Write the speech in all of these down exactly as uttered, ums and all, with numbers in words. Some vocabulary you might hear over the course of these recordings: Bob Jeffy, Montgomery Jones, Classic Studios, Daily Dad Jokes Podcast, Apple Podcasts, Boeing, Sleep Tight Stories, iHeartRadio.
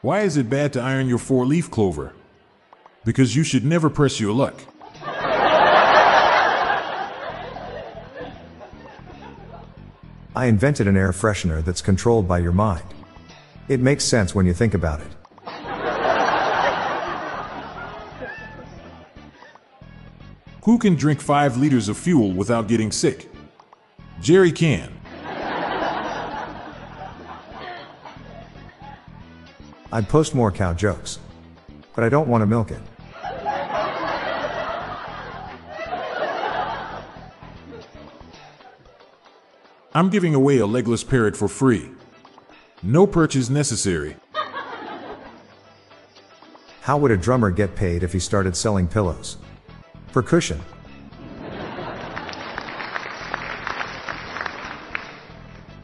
Why is it bad to iron your four-leaf clover? Because you should never press your luck. I invented an air freshener that's controlled by your mind. It makes sense when you think about it. Who can drink five liters of fuel without getting sick? Jerry can. I'd post more cow jokes, but I don't want to milk it. I'm giving away a legless parrot for free. No purchase necessary. How would a drummer get paid if he started selling pillows? Percussion.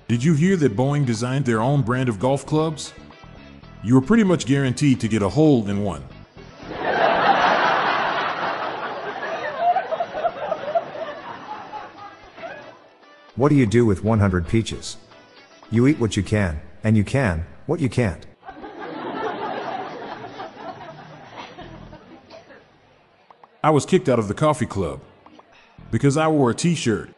Did you hear that Boeing designed their own brand of golf clubs? You were pretty much guaranteed to get a hole in one. What do you do with one hundred peaches? You eat what you can, and you can, what you can't. I was kicked out of the coffee club because I wore a t-shirt.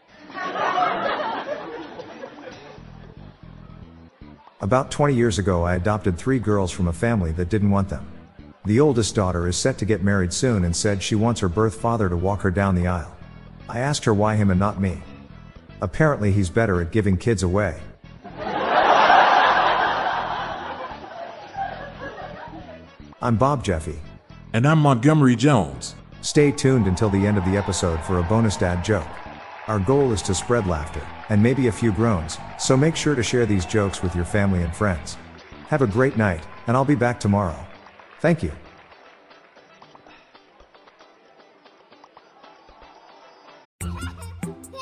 About twenty years ago, I adopted three girls from a family that didn't want them. The oldest daughter is set to get married soon and said she wants her birth father to walk her down the aisle. I asked her why him and not me. Apparently he's better at giving kids away. I'm Bob Jeffy. And I'm Montgomery Jones. Stay tuned until the end of the episode for a bonus dad joke. Our goal is to spread laughter, and maybe a few groans, so make sure to share these jokes with your family and friends. Have a great night, and I'll be back tomorrow. Thank you.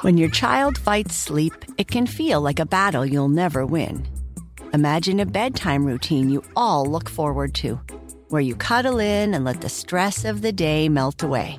When your child fights sleep, it can feel like a battle you'll never win. Imagine a bedtime routine you all look forward to, where you cuddle in and let the stress of the day melt away.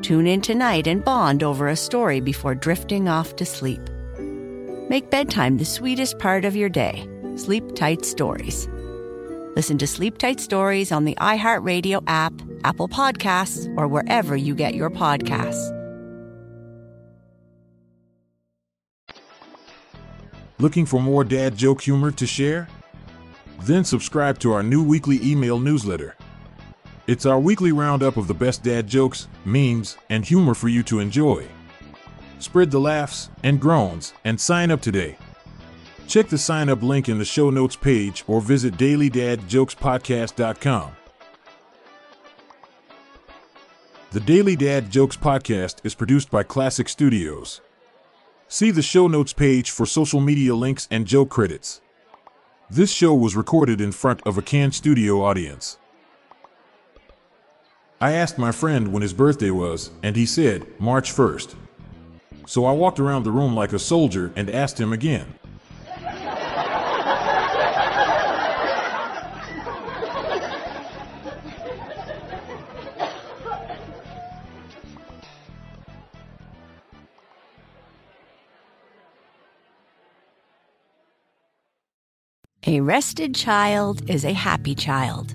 Tune in tonight and bond over a story before drifting off to sleep. Make bedtime the sweetest part of your day. Sleep Tight Stories. Listen to Sleep Tight Stories on the iHeartRadio app, Apple Podcasts, or wherever you get your podcasts. Looking for more dad joke humor to share? Then subscribe to our new weekly email newsletter. It's our weekly roundup of the best dad jokes, memes, and humor for you to enjoy. Spread the laughs and groans and sign up today. Check the sign up link in the show notes page or visit daily dad jokes podcast dot com. The Daily Dad Jokes Podcast is produced by Classic Studios. See the show notes page for social media links and joke credits. This show was recorded in front of a canned studio audience. I asked my friend when his birthday was, and he said, March first. So I walked around the room like a soldier and asked him again. A rested child is a happy child.